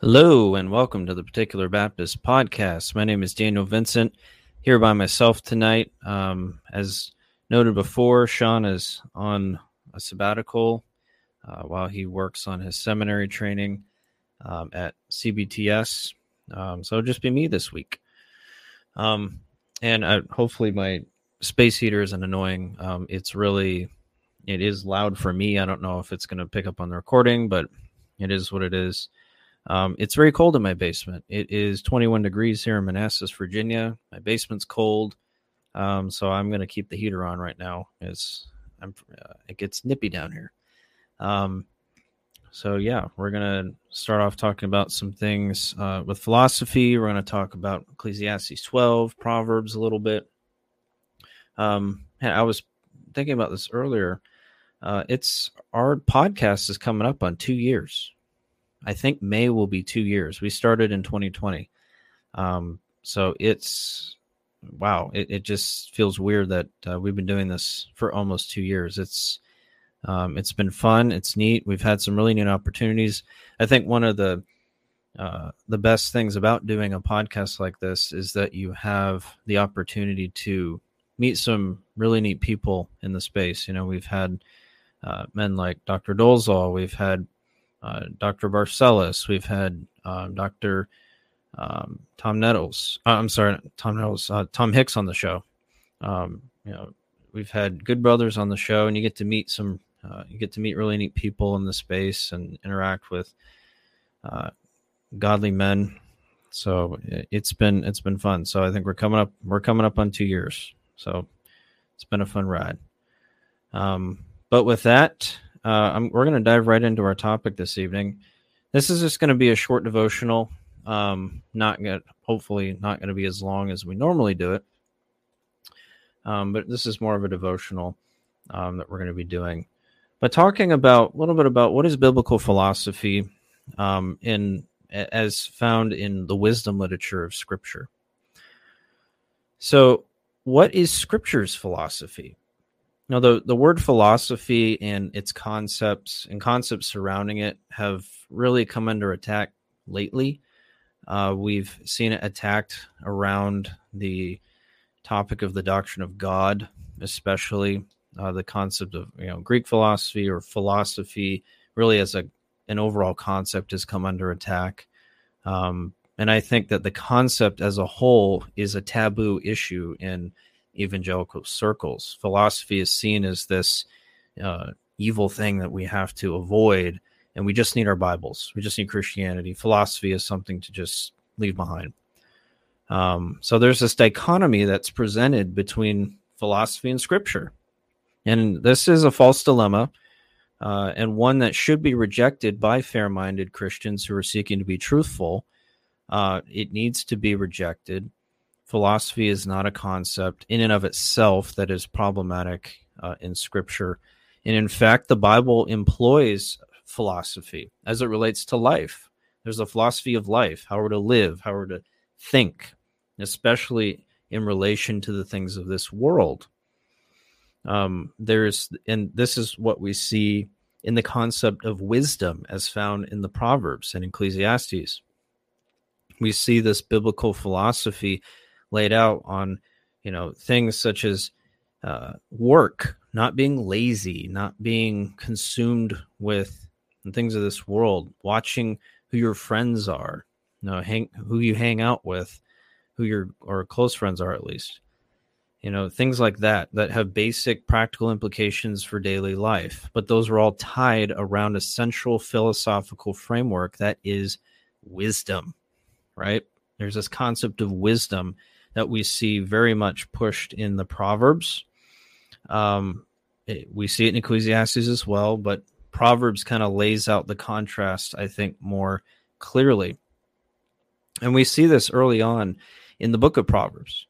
Hello and welcome to the Particular Baptist Podcast. My name is Daniel Vincent, here by myself tonight. As noted before, Sean is on a sabbatical while he works on his seminary training at CBTS. So it'll just be me this week. And hopefully my space heater isn't annoying. It is loud for me. I don't know if it's going to pick up on the recording, but it is what it is. It's very cold in my basement. It is 21 degrees here in Manassas, Virginia. My basement's cold, so I'm going to keep the heater on right now. It gets nippy down here. So yeah, we're going to start off talking about some things with philosophy. We're going to talk about Ecclesiastes 12, Proverbs a little bit. I was thinking about this earlier. Our podcast is coming up on 2 years. I think May will be 2 years. We started in 2020. So it's, wow, it just feels weird that we've been doing this for almost 2 years. It's been fun. It's neat. We've had some really neat opportunities. I think one of the best things about doing a podcast like this is that you have the opportunity to meet some really neat people in the space. You know, we've had men like Dr. Dolezal. We've had Dr. Barcellus. We've had Dr. Tom Nettles. Tom Hicks on the show. We've had good brothers on the show, and you get to meet really neat people in the space and interact with godly men. So it's been fun. So I think we're coming up on 2 years. So it's been a fun ride. But with that, we're going to dive right into our topic this evening. This is just going to be a short devotional. Hopefully not going to be as long as we normally do it. But this is more of a devotional that we're going to be doing. But talking about a little bit about what is biblical philosophy as found in the wisdom literature of Scripture. So what is Scripture's philosophy? Now, the word philosophy and its concepts and concepts surrounding it have really come under attack lately. We've seen it attacked around the topic of the doctrine of God, especially the concept of Greek philosophy or philosophy really as an overall concept has come under attack. And I think that the concept as a whole is a taboo issue in evangelical circles. Philosophy is seen as this evil thing that we have to avoid, and we just need our Bibles. We just need Christianity. Philosophy is something to just leave behind. So there's this dichotomy that's presented between philosophy and Scripture. And this is a false dilemma, and one that should be rejected by fair-minded Christians who are seeking to be truthful. It needs to be rejected. Philosophy is not a concept in and of itself that is problematic in Scripture. And in fact, the Bible employs philosophy as it relates to life. There's a philosophy of life, how we're to live, how we're to think, especially in relation to the things of this world. And this is what we see in the concept of wisdom as found in the Proverbs and Ecclesiastes. We see this biblical philosophy laid out on, things such as work, not being lazy, not being consumed with things of this world, watching who your friends are, who you hang out with, who or close friends are at least, things like that have basic practical implications for daily life. But those are all tied around a central philosophical framework that is wisdom, right? There's this concept of wisdom that we see very much pushed in the Proverbs. We see it in Ecclesiastes as well, but Proverbs kind of lays out the contrast, I think, more clearly. And we see this early on in the book of Proverbs.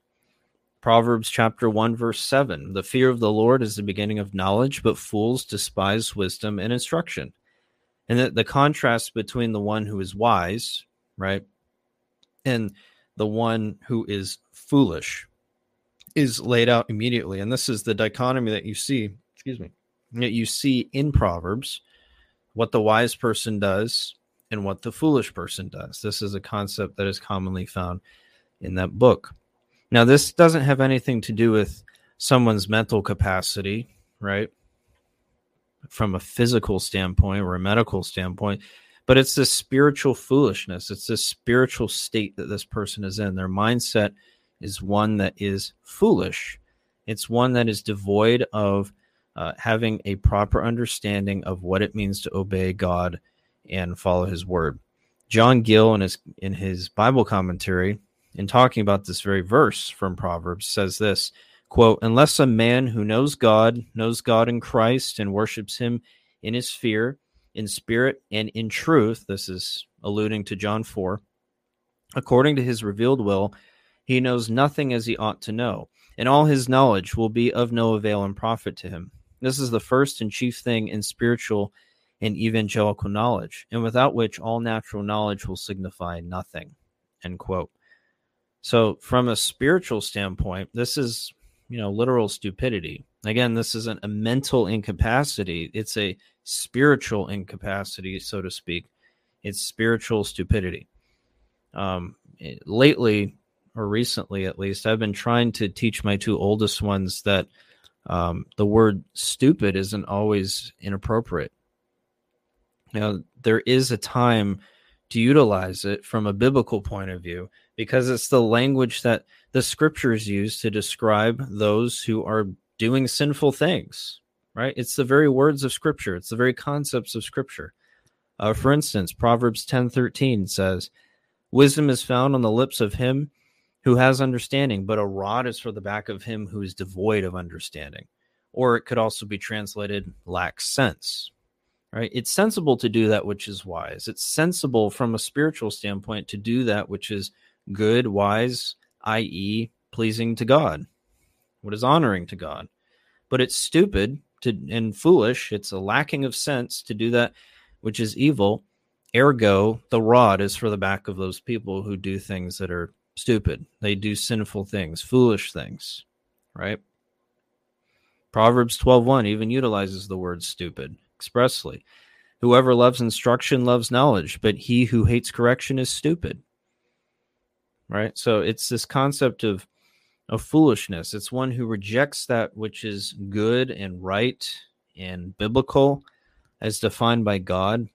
Proverbs chapter 1, verse 7, "The fear of the Lord is the beginning of knowledge, but fools despise wisdom and instruction." And the contrast between the one who is wise, right, and the one who is foolish is laid out immediately. And this is the dichotomy that you see, in Proverbs, what the wise person does and what the foolish person does. This is a concept that is commonly found in that book. Now, this doesn't have anything to do with someone's mental capacity, right? From a physical standpoint or a medical standpoint, but it's this spiritual foolishness. It's this spiritual state that this person is in. Their mindset is one that is foolish. It's one that is devoid of having a proper understanding of what it means to obey God and follow his word. John Gill, in his Bible commentary, in talking about this very verse from Proverbs, says this, quote, "Unless a man who knows God in Christ and worships him in his fear, in spirit, and in truth," this is alluding to John 4, "according to his revealed will, he knows nothing as he ought to know, and all his knowledge will be of no avail and profit to him. This is the first and chief thing in spiritual and evangelical knowledge, and without which all natural knowledge will signify nothing," end quote. So from a spiritual standpoint, this is, literal stupidity. Again, this isn't a mental incapacity. It's a spiritual incapacity, so to speak. It's spiritual stupidity. Lately, or recently at least, I've been trying to teach my two oldest ones that the word stupid isn't always inappropriate. There is a time to utilize it from a biblical point of view, because it's the language that the scriptures use to describe those who are doing sinful things, right? It's the very words of scripture. It's the very concepts of scripture. For instance, Proverbs 10:13 says, "Wisdom is found on the lips of him who has understanding, but a rod is for the back of him who is devoid of understanding." Or it could also be translated, "lacks sense," right? It's sensible to do that which is wise. It's sensible from a spiritual standpoint to do that which is good, wise, i.e. pleasing to God, what is honoring to God. But it's stupid and foolish. It's a lacking of sense to do that which is evil. Ergo, the rod is for the back of those people who do things that are stupid. They do sinful things, foolish things, right? Proverbs 12:1 even utilizes the word stupid expressly. "Whoever loves instruction loves knowledge, but he who hates correction is stupid." Right? So it's this concept of foolishness. It's one who rejects that which is good and right and biblical as defined by God.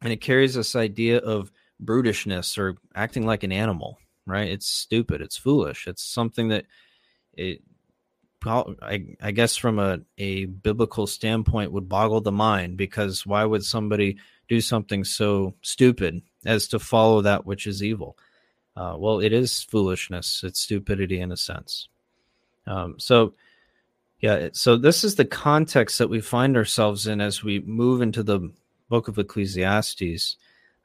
And it carries this idea of brutishness or acting like an animal. Right? It's stupid. It's foolish. It's something that, I guess from a biblical standpoint, would boggle the mind, because why would somebody do something so stupid as to follow that which is evil? Well, it is foolishness. It's stupidity in a sense. So this is the context that we find ourselves in as we move into the book of Ecclesiastes,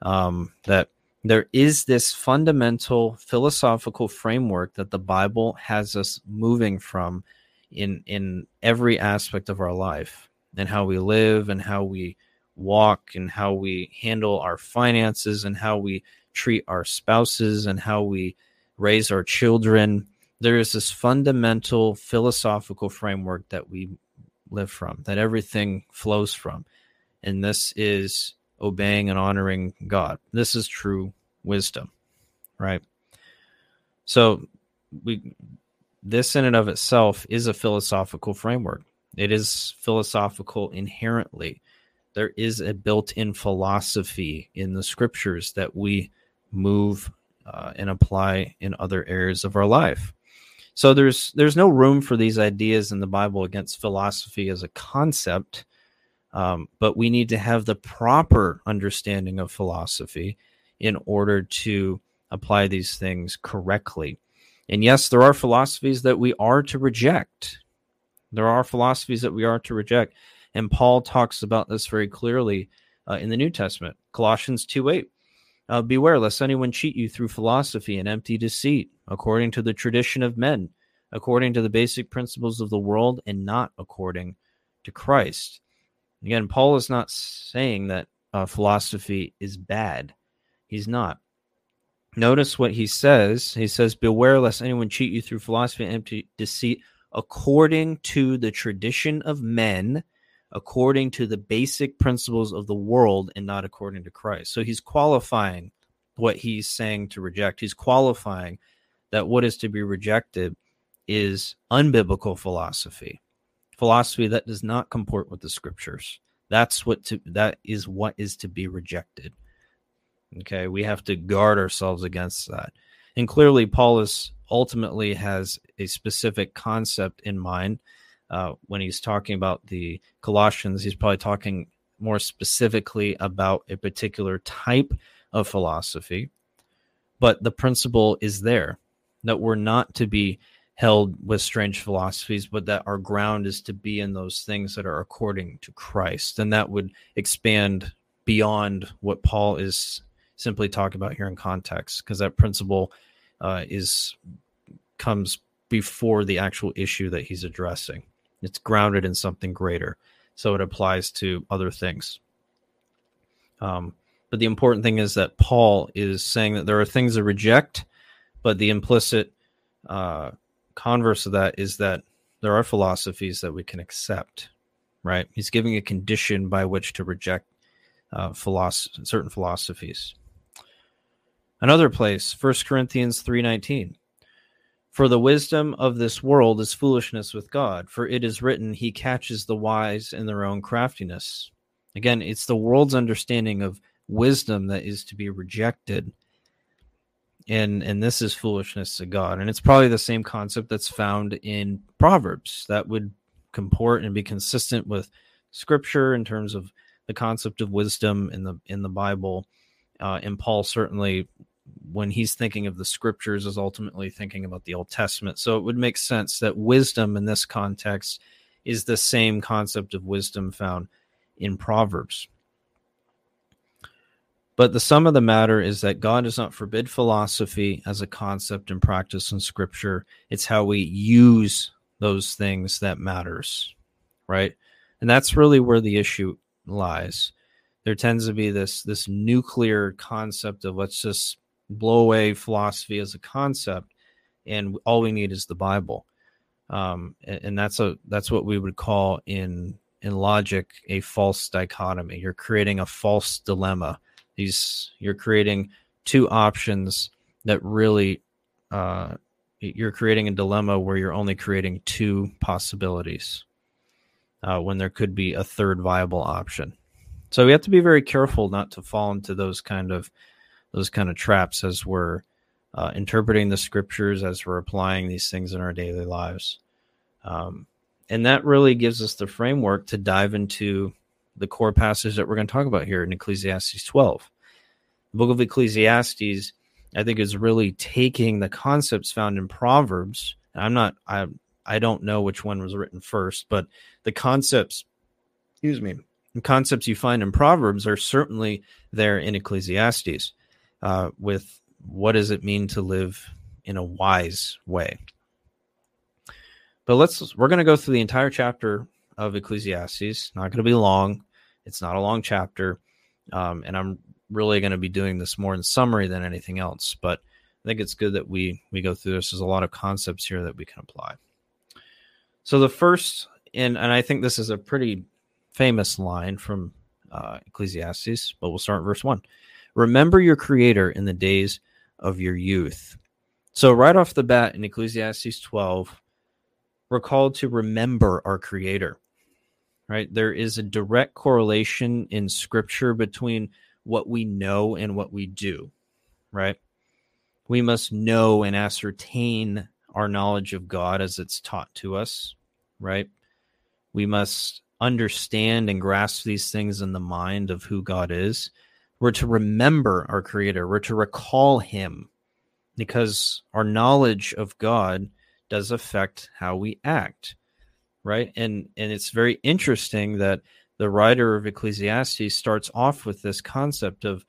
that there is this fundamental philosophical framework that the Bible has us moving from in every aspect of our life, and how we live and how we walk and how we handle our finances and how we treat our spouses and how we raise our children. There is this fundamental philosophical framework that we live from, that everything flows from. And this is obeying and honoring God. This is true wisdom, right? So this in and of itself is a philosophical framework. It is philosophical inherently. There is a built-in philosophy in the scriptures that we move and apply in other areas of our life. So there's no room for these ideas in the Bible against philosophy as a concept. But we need to have the proper understanding of philosophy in order to apply these things correctly. And yes, there are philosophies that we are to reject. And Paul talks about this very clearly in the New Testament. Colossians 2:8, "Beware lest anyone cheat you through philosophy and empty deceit, according to the tradition of men, according to the basic principles of the world, and not according to Christ." Again, Paul is not saying that philosophy is bad. He's not. Notice what he says. He says, "Beware lest anyone cheat you through philosophy and empty deceit, according to the tradition of men, according to the basic principles of the world and not according to Christ. So he's qualifying what he's saying to reject. He's qualifying that what is to be rejected is unbiblical philosophy, philosophy that does not comport with the scriptures. That is what is to be rejected. Okay, we have to guard ourselves against that. And clearly, Paulus ultimately has a specific concept in mind. When he's talking about the Colossians, he's probably talking more specifically about a particular type of philosophy. But the principle is there, that we're not to be held with strange philosophies, but that our ground is to be in those things that are according to Christ. And that would expand beyond what Paul is simply talking about here in context, because that principle comes before the actual issue that he's addressing. It's grounded in something greater, so it applies to other things. But the important thing is that Paul is saying that there are things to reject, but the implicit converse of that is that there are philosophies that we can accept, right? He's giving a condition by which to reject certain philosophies. Another place, 1 Corinthians 3:19. For the wisdom of this world is foolishness with God, for it is written, he catches the wise in their own craftiness. Again, it's the world's understanding of wisdom that is to be rejected. And this is foolishness to God. And it's probably the same concept that's found in Proverbs that would comport and be consistent with Scripture in terms of the concept of wisdom in the Bible. And Paul certainly, when he's thinking of the Scriptures, is ultimately thinking about the Old Testament. So it would make sense that wisdom in this context is the same concept of wisdom found in Proverbs. But the sum of the matter is that God does not forbid philosophy as a concept and practice in Scripture. It's how we use those things that matters, right? And that's really where the issue lies. There tends to be this nuclear concept of let's just blow away philosophy as a concept, and all we need is the Bible. And that's what we would call in logic a false dichotomy. You're creating a false dilemma. You're creating two options that really, you're creating a dilemma where you're only creating two possibilities when there could be a third viable option. So we have to be very careful not to fall into those kind of traps as we're interpreting the Scriptures, as we're applying these things in our daily lives. And that really gives us the framework to dive into the core passage that we're going to talk about here in Ecclesiastes 12. The book of Ecclesiastes, I think, is really taking the concepts found in Proverbs. And I don't know which one was written first, but the concepts you find in Proverbs are certainly there in Ecclesiastes with what does it mean to live in a wise way. But we're going to go through the entire chapter of Ecclesiastes. Not going to be long. It's not a long chapter. And I'm really going to be doing this more in summary than anything else. But I think it's good that we go through this. There's a lot of concepts here that we can apply. So the first, and I think this is a pretty famous line from Ecclesiastes, but we'll start in verse 1. Remember your Creator in the days of your youth. So right off the bat in Ecclesiastes 12, we're called to remember our Creator. Right? There is a direct correlation in Scripture between what we know and what we do. Right? We must know and ascertain our knowledge of God as it's taught to us. Right? We must understand and grasp these things in the mind of who God is. We're to remember our Creator. We're to recall Him, because our knowledge of God does affect how we act, right? And it's very interesting that the writer of Ecclesiastes starts off with this concept of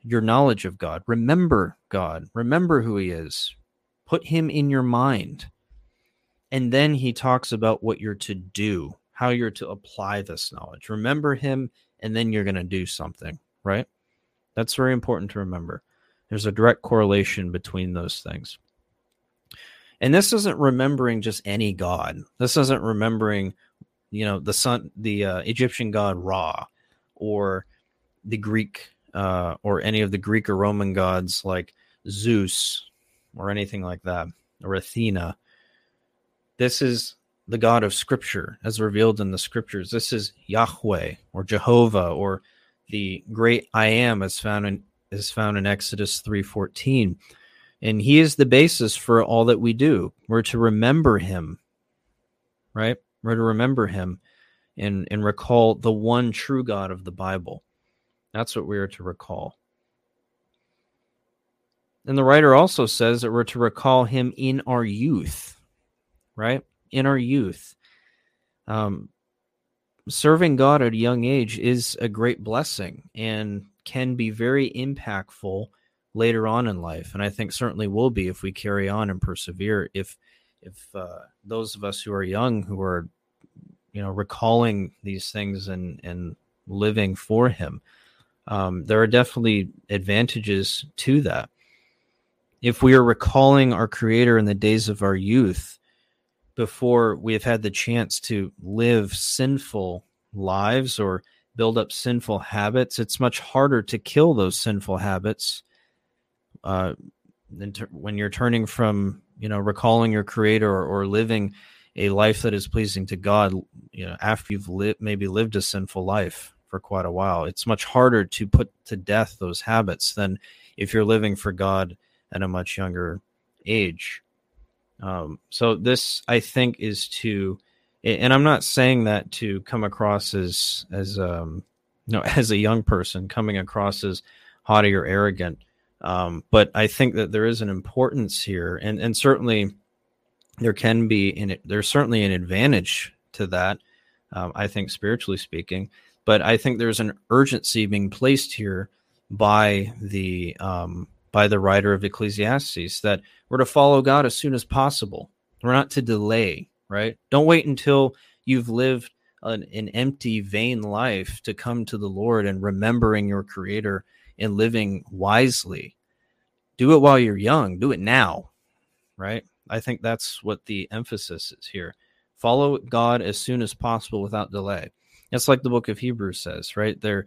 your knowledge of God. Remember God. Remember who He is. Put Him in your mind. And then he talks about what you're to do, how you're to apply this knowledge. Remember Him, and then you're going to do something, right? That's very important to remember. There's a direct correlation between those things. And this isn't remembering just any God. This isn't remembering you know, the sun, the Egyptian god Ra, or the Greek or any of the Greek or Roman gods like Zeus or anything like that, or Athena. This is the God of Scripture as revealed in the Scriptures. This is Yahweh or Jehovah, or the great I Am as found in Exodus 3:14. And he is the basis for all that we do. We're to remember him, right? We're to remember him and recall the one true God of the Bible. That's what we are to recall. And the writer also says that we're to recall him in our youth, right? In our youth. Serving God at a young age is a great blessing and can be very impactful later on in life, and I think certainly will be if we carry on and persevere. If those of us who are young, who are, you know, recalling these things and living for him, there are definitely advantages to that. If we are recalling our Creator in the days of our youth, before we have had the chance to live sinful lives or build up sinful habits, it's much harder to kill those sinful habits. When you're turning from, you know, recalling your Creator or living a life that is pleasing to God, you know, after you've maybe lived a sinful life for quite a while, it's much harder to put to death those habits than if you're living for God at a much younger age. So this, I think, is to, and I'm not saying that to come across as a young person coming across as haughty or arrogant. But I think that there is an importance here, and certainly there can be, there's certainly an advantage to that, I think, spiritually speaking. But I think there's an urgency being placed here by the writer of Ecclesiastes, that we're to follow God as soon as possible. We're not to delay, right? Don't wait until you've lived an empty, vain life to come to the Lord and remembering your Creator and living wisely. Do it while you're young. Do it now, right? I think that's what the emphasis is here. Follow God as soon as possible without delay. That's like the book of Hebrews says, right? There,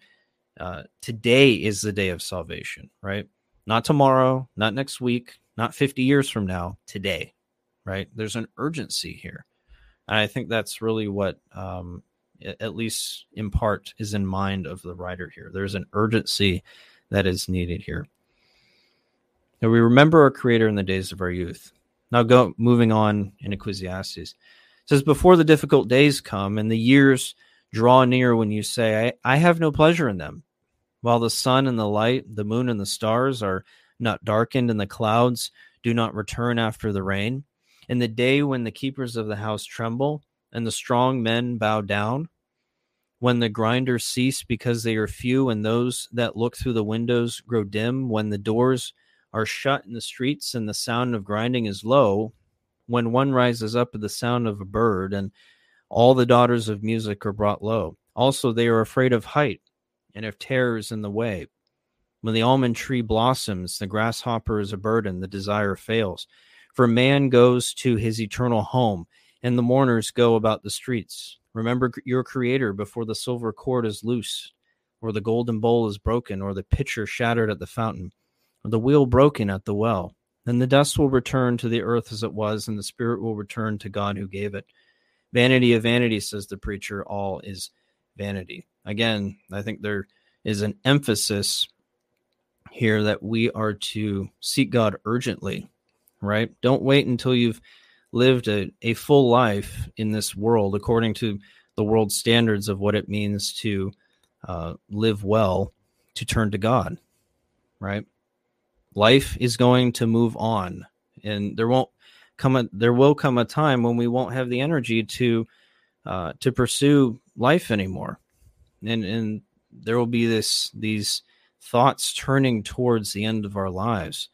today is the day of salvation, right? Not tomorrow, not next week, not 50 years from now, today, right? There's an urgency here. And I think that's really what, at least in part, is in mind of the writer here. There's an urgency that is needed here. Now, we remember our Creator in the days of our youth. Now moving on in Ecclesiastes. It says, before the difficult days come and the years draw near when you say, I have no pleasure in them. While the sun and the light, the moon and the stars are not darkened, and the clouds do not return after the rain. In the day when the keepers of the house tremble and the strong men bow down, when the grinders cease because they are few, and those that look through the windows grow dim, when the doors are shut in the streets and the sound of grinding is low, when one rises up at the sound of a bird, and all the daughters of music are brought low. Also they are afraid of height and of terrors in the way. When the almond tree blossoms, the grasshopper is a burden, the desire fails. For man goes to his eternal home, and the mourners go about the streets. Remember your Creator before the silver cord is loose, or the golden bowl is broken, or the pitcher shattered at the fountain, or the wheel broken at the well. Then the dust will return to the earth as it was, and the spirit will return to God who gave it. Vanity of vanity, says the preacher, all is vanity. Again, I think there is an emphasis here that we are to seek God urgently, right? Don't wait until you've lived a full life in this world according to the world's standards of what it means to live well, to turn to God, right? Life is going to move on, and there will come a time when we won't have the energy to pursue life anymore, and there will be these thoughts turning towards the end of our lives.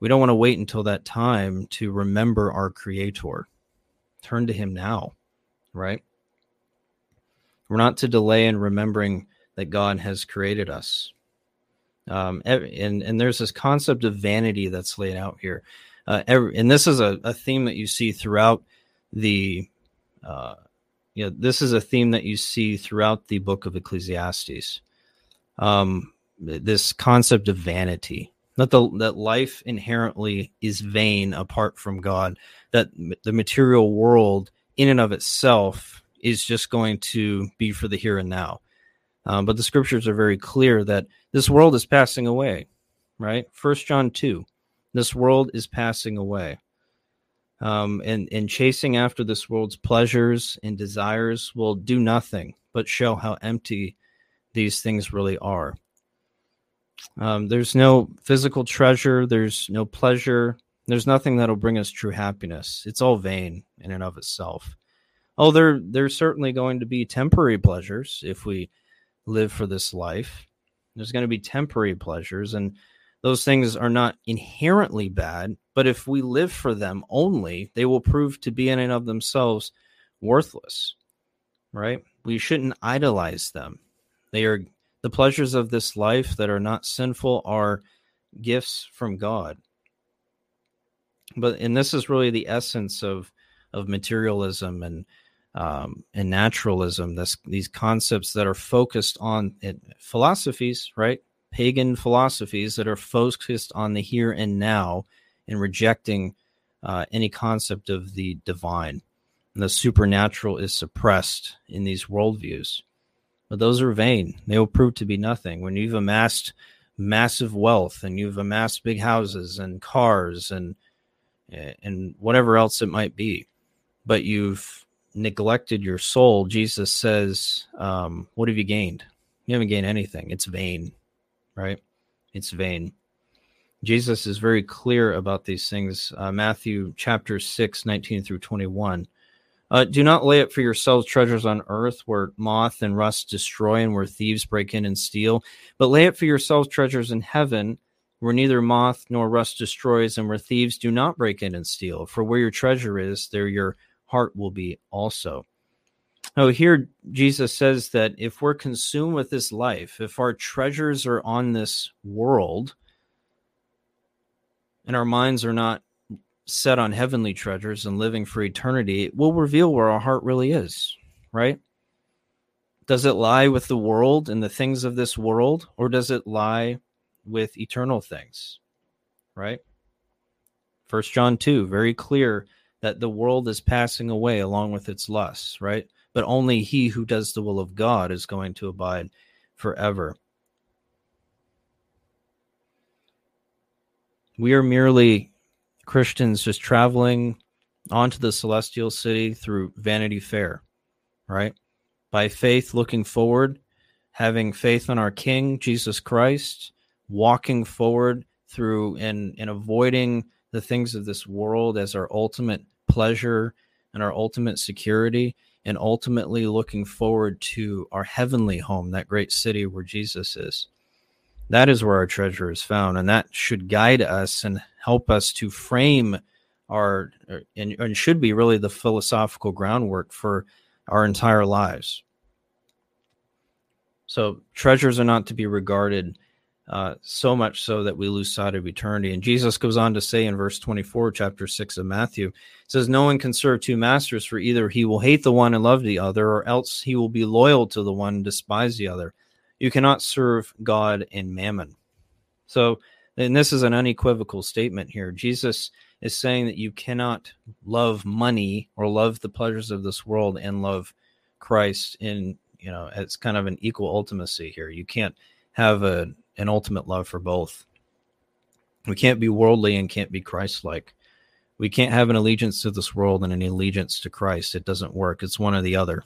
We don't want to wait until that time to remember our Creator. Turn to him now, right? We're not to delay in remembering that God has created us. And there's this concept of vanity that's laid out here. And this is a theme that you see throughout you know, this is a theme that you see throughout the book of Ecclesiastes. This concept of vanity, that life inherently is vain apart from God, that the material world in and of itself is just going to be for the here and now. But the scriptures are very clear that this world is passing away, right? First John 2, this world is passing away. And chasing after this world's pleasures and desires will do nothing but show how empty these things really are. There's no physical treasure. There's no pleasure. There's nothing that'll bring us true happiness. It's all vain in and of itself. Oh, there's certainly going to be temporary pleasures if we live for this life. There's going to be temporary pleasures, and those things are not inherently bad, but if we live for them only, they will prove to be in and of themselves worthless, right? We shouldn't idolize them. They are the pleasures of this life that are not sinful are gifts from God. But, and this is really the essence of materialism and naturalism, these concepts that are focused on philosophies, right? Pagan philosophies that are focused on the here and now and rejecting any concept of the divine. And the supernatural is suppressed in these worldviews. But those are vain. They will prove to be nothing. When you've amassed massive wealth and you've amassed big houses and cars and whatever else it might be, but you've neglected your soul, Jesus says, what have you gained? You haven't gained anything. It's vain, right? It's vain. Jesus is very clear about these things. Matthew chapter 6, 19 through 21. Do not lay up for yourselves treasures on earth where moth and rust destroy and where thieves break in and steal, but lay up for yourselves treasures in heaven where neither moth nor rust destroys and where thieves do not break in and steal. For where your treasure is, there your heart will be also. Now here Jesus says that if we're consumed with this life, if our treasures are on this world and our minds are not set on heavenly treasures and living for eternity, it will reveal where our heart really is, right? Does it lie with the world and the things of this world, or does it lie with eternal things, right? First John 2, very clear that the world is passing away along with its lusts, right? But only he who does the will of God is going to abide forever. We are merely Christians just traveling onto the celestial city through Vanity Fair, right? By faith, looking forward, having faith in our King, Jesus Christ, walking forward through and avoiding the things of this world as our ultimate pleasure and our ultimate security, and ultimately looking forward to our heavenly home, that great city where Jesus is. That is where our treasure is found, and that should guide us and help us to frame our, and should be really the philosophical groundwork for our entire lives. So treasures are not to be regarded so much so that we lose sight of eternity. And Jesus goes on to say in verse 24, chapter 6 of Matthew, says, "No one can serve two masters, for either he will hate the one and love the other, or else he will be loyal to the one and despise the other. You cannot serve God and mammon." So, and this is an unequivocal statement here. Jesus is saying that you cannot love money or love the pleasures of this world and love Christ in, you know, it's kind of an equal ultimacy here. You can't have an ultimate love for both. We can't be worldly and can't be Christ-like. We can't have an allegiance to this world and an allegiance to Christ. It doesn't work. It's one or the other.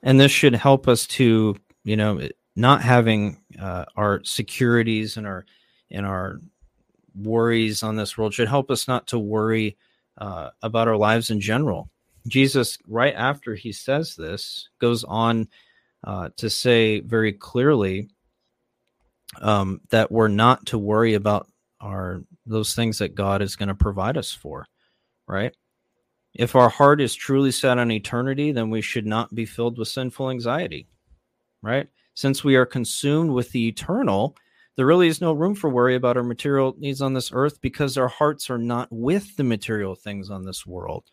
And this should help us to, you know, not having our securities and our worries on this world should help us not to worry about our lives in general. Jesus, right after he says this, goes on to say very clearly that we're not to worry about those things that God is going to provide us for, right? If our heart is truly set on eternity, then we should not be filled with sinful anxiety, right? Since we are consumed with the eternal, there really is no room for worry about our material needs on this earth because our hearts are not with the material things on this world,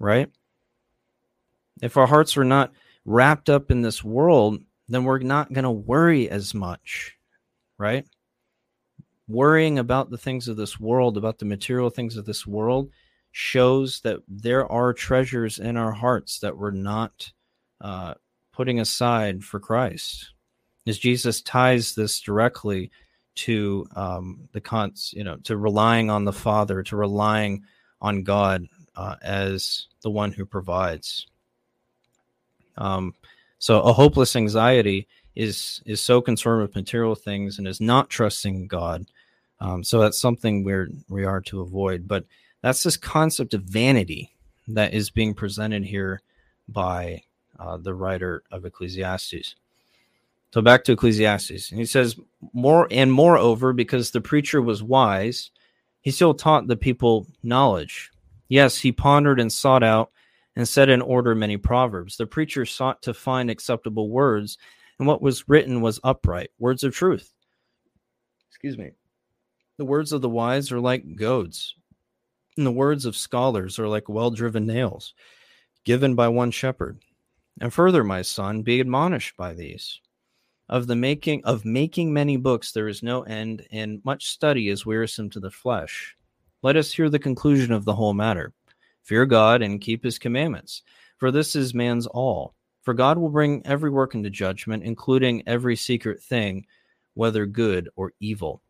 right? If our hearts are not wrapped up in this world, then we're not going to worry as much, right? Worrying about the things of this world, about the material things of this world, shows that there are treasures in our hearts that we're not putting aside for Christ. As Jesus ties this directly to to relying on the Father, to relying on God as the one who provides. So a hopeless anxiety is so concerned with material things and is not trusting God. So that's something we are to avoid. But that's this concept of vanity that is being presented here by the writer of Ecclesiastes. So back to Ecclesiastes. And he says, moreover, because the preacher was wise, he still taught the people knowledge. Yes, he pondered and sought out and set in order many proverbs. The preacher sought to find acceptable words, and what was written was upright, words of truth. Excuse me. The words of the wise are like goads, and the words of scholars are like well-driven nails, given by one shepherd. And further, my son, be admonished by these. Of making many books there is no end, and much study is wearisome to the flesh. Let us hear the conclusion of the whole matter. Fear God and keep his commandments, for this is man's all. For God will bring every work into judgment, including every secret thing, whether good or evil.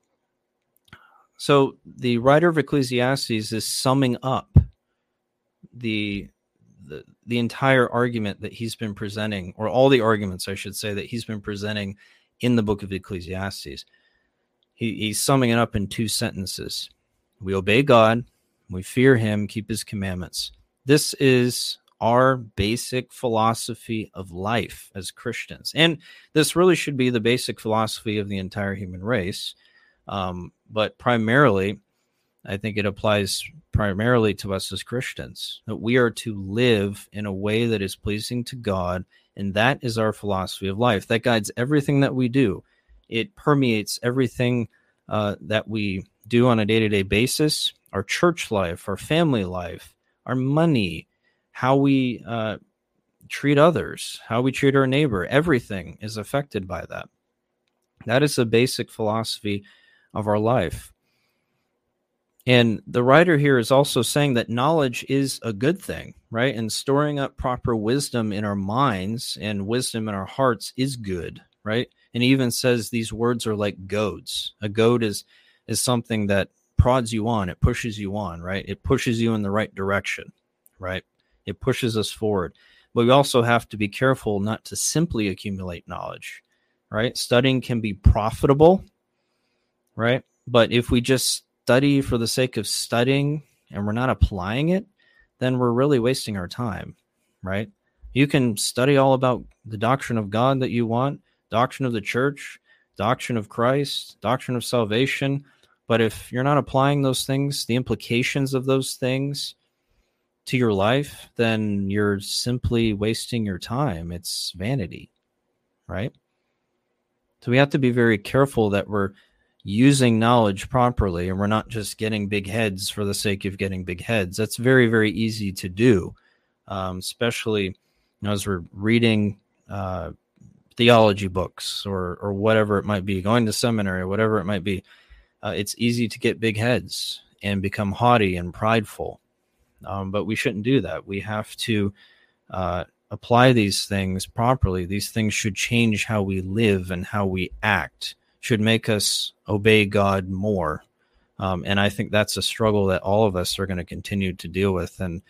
So the writer of Ecclesiastes is summing up the entire argument that he's been presenting, or all the arguments, I should say, that he's been presenting in the book of Ecclesiastes. He's summing it up in two sentences. We obey God, we fear him, keep his commandments. This is our basic philosophy of life as Christians. And this really should be the basic philosophy of the entire human race. But primarily, I think it applies primarily to us as Christians, that we are to live in a way that is pleasing to God, and that is our philosophy of life. That guides everything that we do. It permeates everything that we do on a day-to-day basis, our church life, our family life, our money, how we treat others, how we treat our neighbor. Everything is affected by that. That is the basic philosophy of our life. And the writer here is also saying that knowledge is a good thing, right? And storing up proper wisdom in our minds and wisdom in our hearts is good, right? And he even says these words are like goads. A goad is something that prods you on. It pushes you on, right? It pushes you in the right direction, right? It pushes us forward. But we also have to be careful not to simply accumulate knowledge, right? Studying can be profitable, right? But if we just study for the sake of studying and we're not applying it, then we're really wasting our time, right? You can study all about the doctrine of God that you want, doctrine of the church, doctrine of Christ, doctrine of salvation. But if you're not applying those things, the implications of those things to your life, then you're simply wasting your time. It's vanity, right? So we have to be very careful that we're using knowledge properly, and we're not just getting big heads for the sake of getting big heads. That's very, very easy to do, especially as we're reading theology books or whatever it might be, going to seminary or whatever it might be. It's easy to get big heads and become haughty and prideful, but we shouldn't do that. We have to apply these things properly. These things should change how we live and how we act, should make us obey God more. And I think that's a struggle that all of us are going to continue to deal with and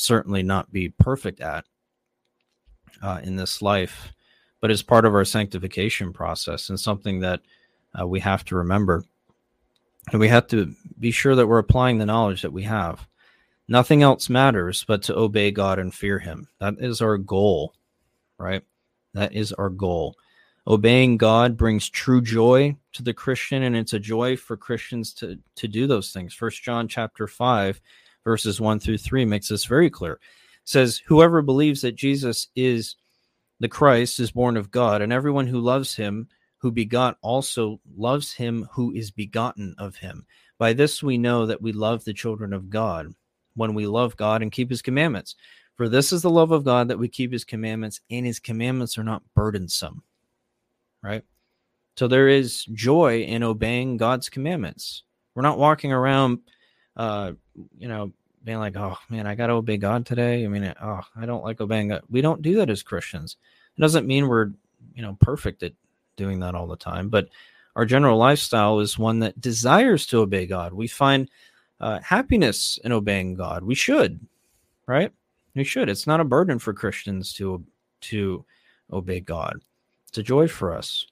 certainly not be perfect at in this life, but it's part of our sanctification process and something that we have to remember. And we have to be sure that we're applying the knowledge that we have. Nothing else matters but to obey God and fear him. That is our goal, right? That is our goal. Obeying God brings true joy to the Christian, and it's a joy for Christians to do those things. First John chapter 5, verses 1-3 makes this very clear. It says, whoever believes that Jesus is the Christ is born of God, and everyone who loves him who begot also loves him who is begotten of him. By this we know that we love the children of God, when we love God and keep his commandments. For this is the love of God, that we keep his commandments, and his commandments are not burdensome, right? So there is joy in obeying God's commandments. We're not walking around, being like, oh, man, I got to obey God today. I mean, oh, I don't like obeying God. We don't do that as Christians. It doesn't mean we're, perfect at doing that all the time, but our general lifestyle is one that desires to obey God. We find happiness in obeying God. We should, right? We should. It's not a burden for Christians to obey God. It's a joy for us.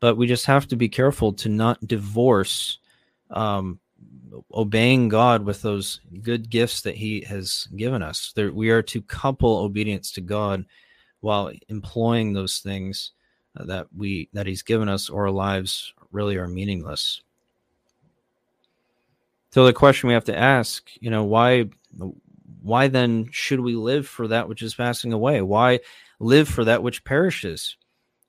But we just have to be careful to not divorce obeying God with those good gifts that he has given us. We are to couple obedience to God while employing those things that he's given us, or our lives really are meaningless. So the question we have to ask, why then should we live for that which is passing away? Why live for that which perishes?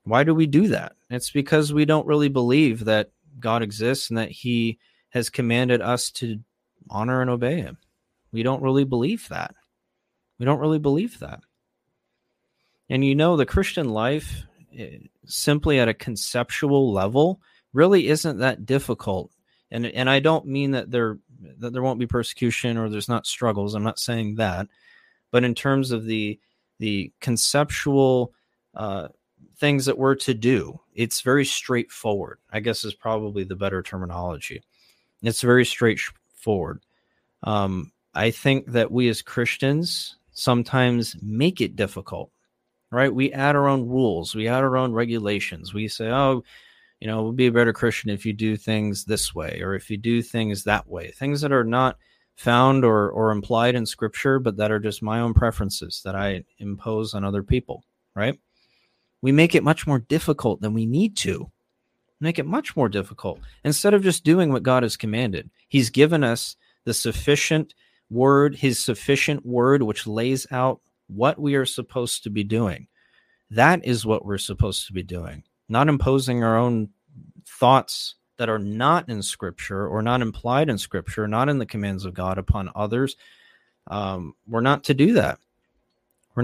Why do we do that? It's because we don't really believe that God exists and that he has commanded us to honor and obey him. We don't really believe that. And the Christian life, simply at a conceptual level, really isn't that difficult. And I don't mean that there won't be persecution or there's not struggles. I'm not saying that. But in terms of the conceptual things that we're to do, it's very straightforward, I guess, is probably the better terminology. It's very straightforward. I think that we as Christians sometimes make it difficult, right? We add our own rules. We add our own regulations. We say, we'll be a better Christian if you do things this way, or if you do things that way, things that are not found or implied in Scripture, but that are just my own preferences that I impose on other people, right? We make it much more difficult than we need to. Make it much more difficult. Instead of just doing what God has commanded, he's given us the sufficient word, his sufficient word, which lays out what we are supposed to be doing. That is what we're supposed to be doing. Not imposing our own thoughts that are not in Scripture or not implied in Scripture, not in the commands of God upon others. We're not to do that. We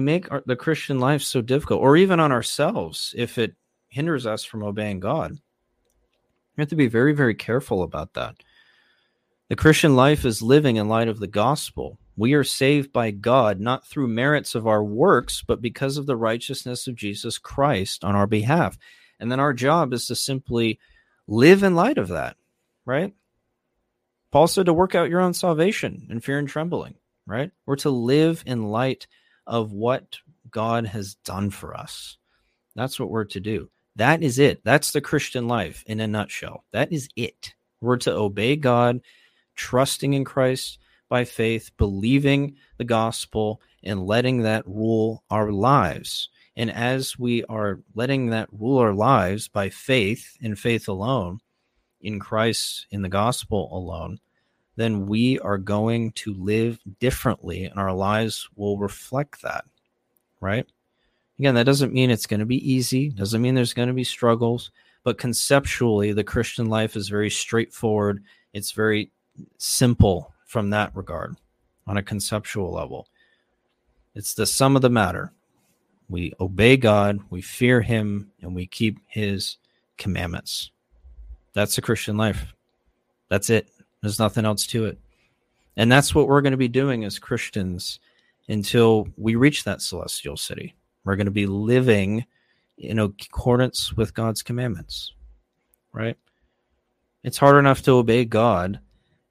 make the Christian life so difficult, or even on ourselves, if it hinders us from obeying God. We have to be very, very careful about that. The Christian life is living in light of the gospel. We are saved by God, not through merits of our works, but because of the righteousness of Jesus Christ on our behalf. And then our job is to simply live in light of that, right? Paul said to work out your own salvation in fear and trembling, right? We're to live in light of what God has done for us. That's what we're to do. That is it. That's the Christian life in a nutshell. That is it. We're to obey God, trusting in Christ by faith, believing the gospel, and letting that rule our lives. And as we are letting that rule our lives by faith, in faith alone, in Christ, in the gospel alone, then we are going to live differently, and our lives will reflect that, right? Again, that doesn't mean it's going to be easy, doesn't mean there's going to be struggles, but conceptually, the Christian life is very straightforward. It's very simple from that regard on a conceptual level. It's the sum of the matter. We obey God, we fear him, and we keep his commandments. That's the Christian life. That's it. There's nothing else to it. And that's what we're going to be doing as Christians until we reach that celestial city. We're going to be living in accordance with God's commandments, right? It's hard enough to obey God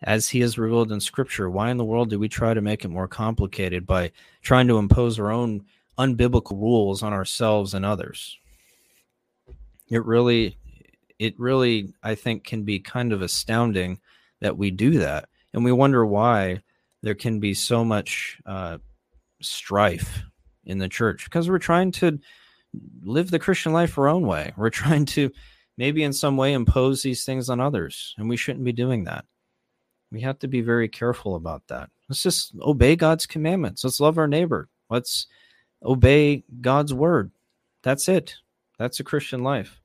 as he is revealed in Scripture. Why in the world do we try to make it more complicated by trying to impose our own unbiblical rules on ourselves and others? It really, I think, can be kind of astounding that we do that. And we wonder why there can be so much strife in the church, because we're trying to live the Christian life our own way. We're trying to maybe in some way impose these things on others, and we shouldn't be doing that. We have to be very careful about that. Let's just obey God's commandments. Let's love our neighbor. Let's obey God's word. That's it. That's a Christian life.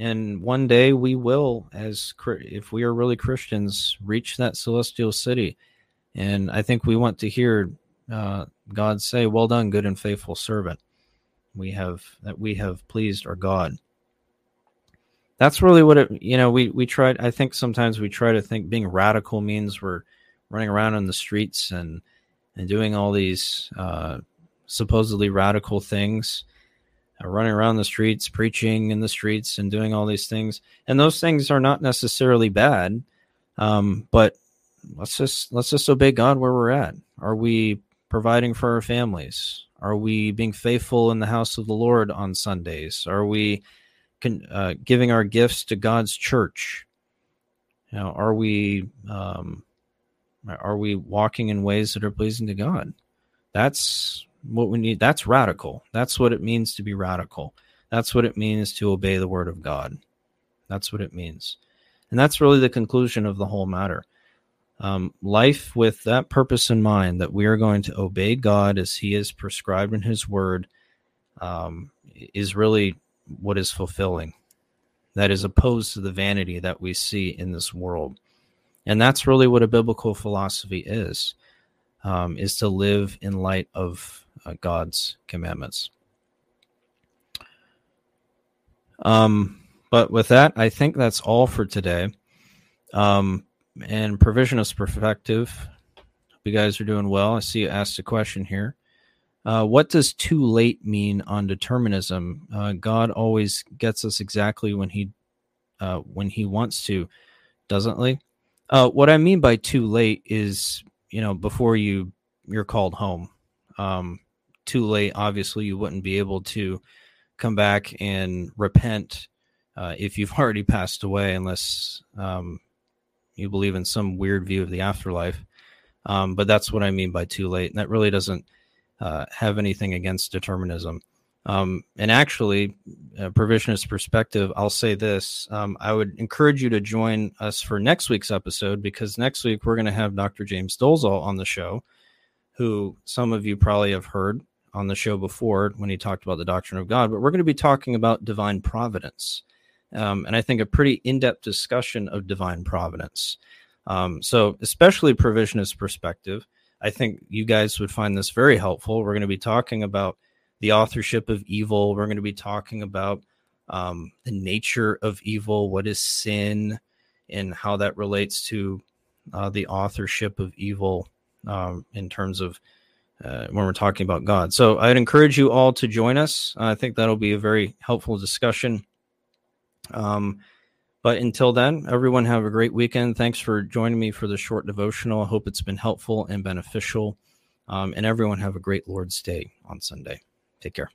And one day we will, as if we are really Christians, reach that celestial city. And I think we want to hear God say, "Well done, good and faithful servant." We have pleased our God. That's really what it. You know, we try. I think sometimes we try to think being radical means we're running around on the streets and doing all these supposedly radical things, running around the streets, preaching in the streets, and doing all these things. And those things are not necessarily bad, but let's just obey God where we're at. Are we providing for our families? Are we being faithful in the house of the Lord on Sundays? Are we giving our gifts to God's church? You know, are we walking in ways that are pleasing to God? That's what we need. That's radical. That's what it means to be radical. That's what it means to obey the word of God. That's what it means. And that's really the conclusion of the whole matter. Life with that purpose in mind, that we are going to obey God as he is prescribed in his word, is really what is fulfilling. That is opposed to the vanity that we see in this world. And that's really what a biblical philosophy is to live in light of God's commandments. But with that, I think that's all for today. And provisionist perspective, you guys are doing well. I see you asked a question here. What does too late mean on determinism? God always gets us exactly when he wants to, doesn't he? What I mean by too late is, you know, before you're called home. Too late, obviously, you wouldn't be able to come back and repent if you've already passed away, unless you believe in some weird view of the afterlife. But that's what I mean by too late. And that really doesn't have anything against determinism. And actually, a provisionist perspective, I'll say this. I would encourage you to join us for next week's episode, because next week we're going to have Dr. James Dolezal on the show, who some of you probably have heard on the show before when he talked about the doctrine of God. But we're going to be talking about divine providence. And I think a pretty in-depth discussion of divine providence. So especially provisionist perspective, I think you guys would find this very helpful. We're going to be talking about the authorship of evil. We're going to be talking about the nature of evil, what is sin, and how that relates to the authorship of evil in terms of when we're talking about God. So I'd encourage you all to join us. I think that'll be a very helpful discussion. But until then, everyone have a great weekend. Thanks for joining me for the short devotional. I hope it's been helpful and beneficial. And everyone have a great Lord's Day on Sunday. Take care.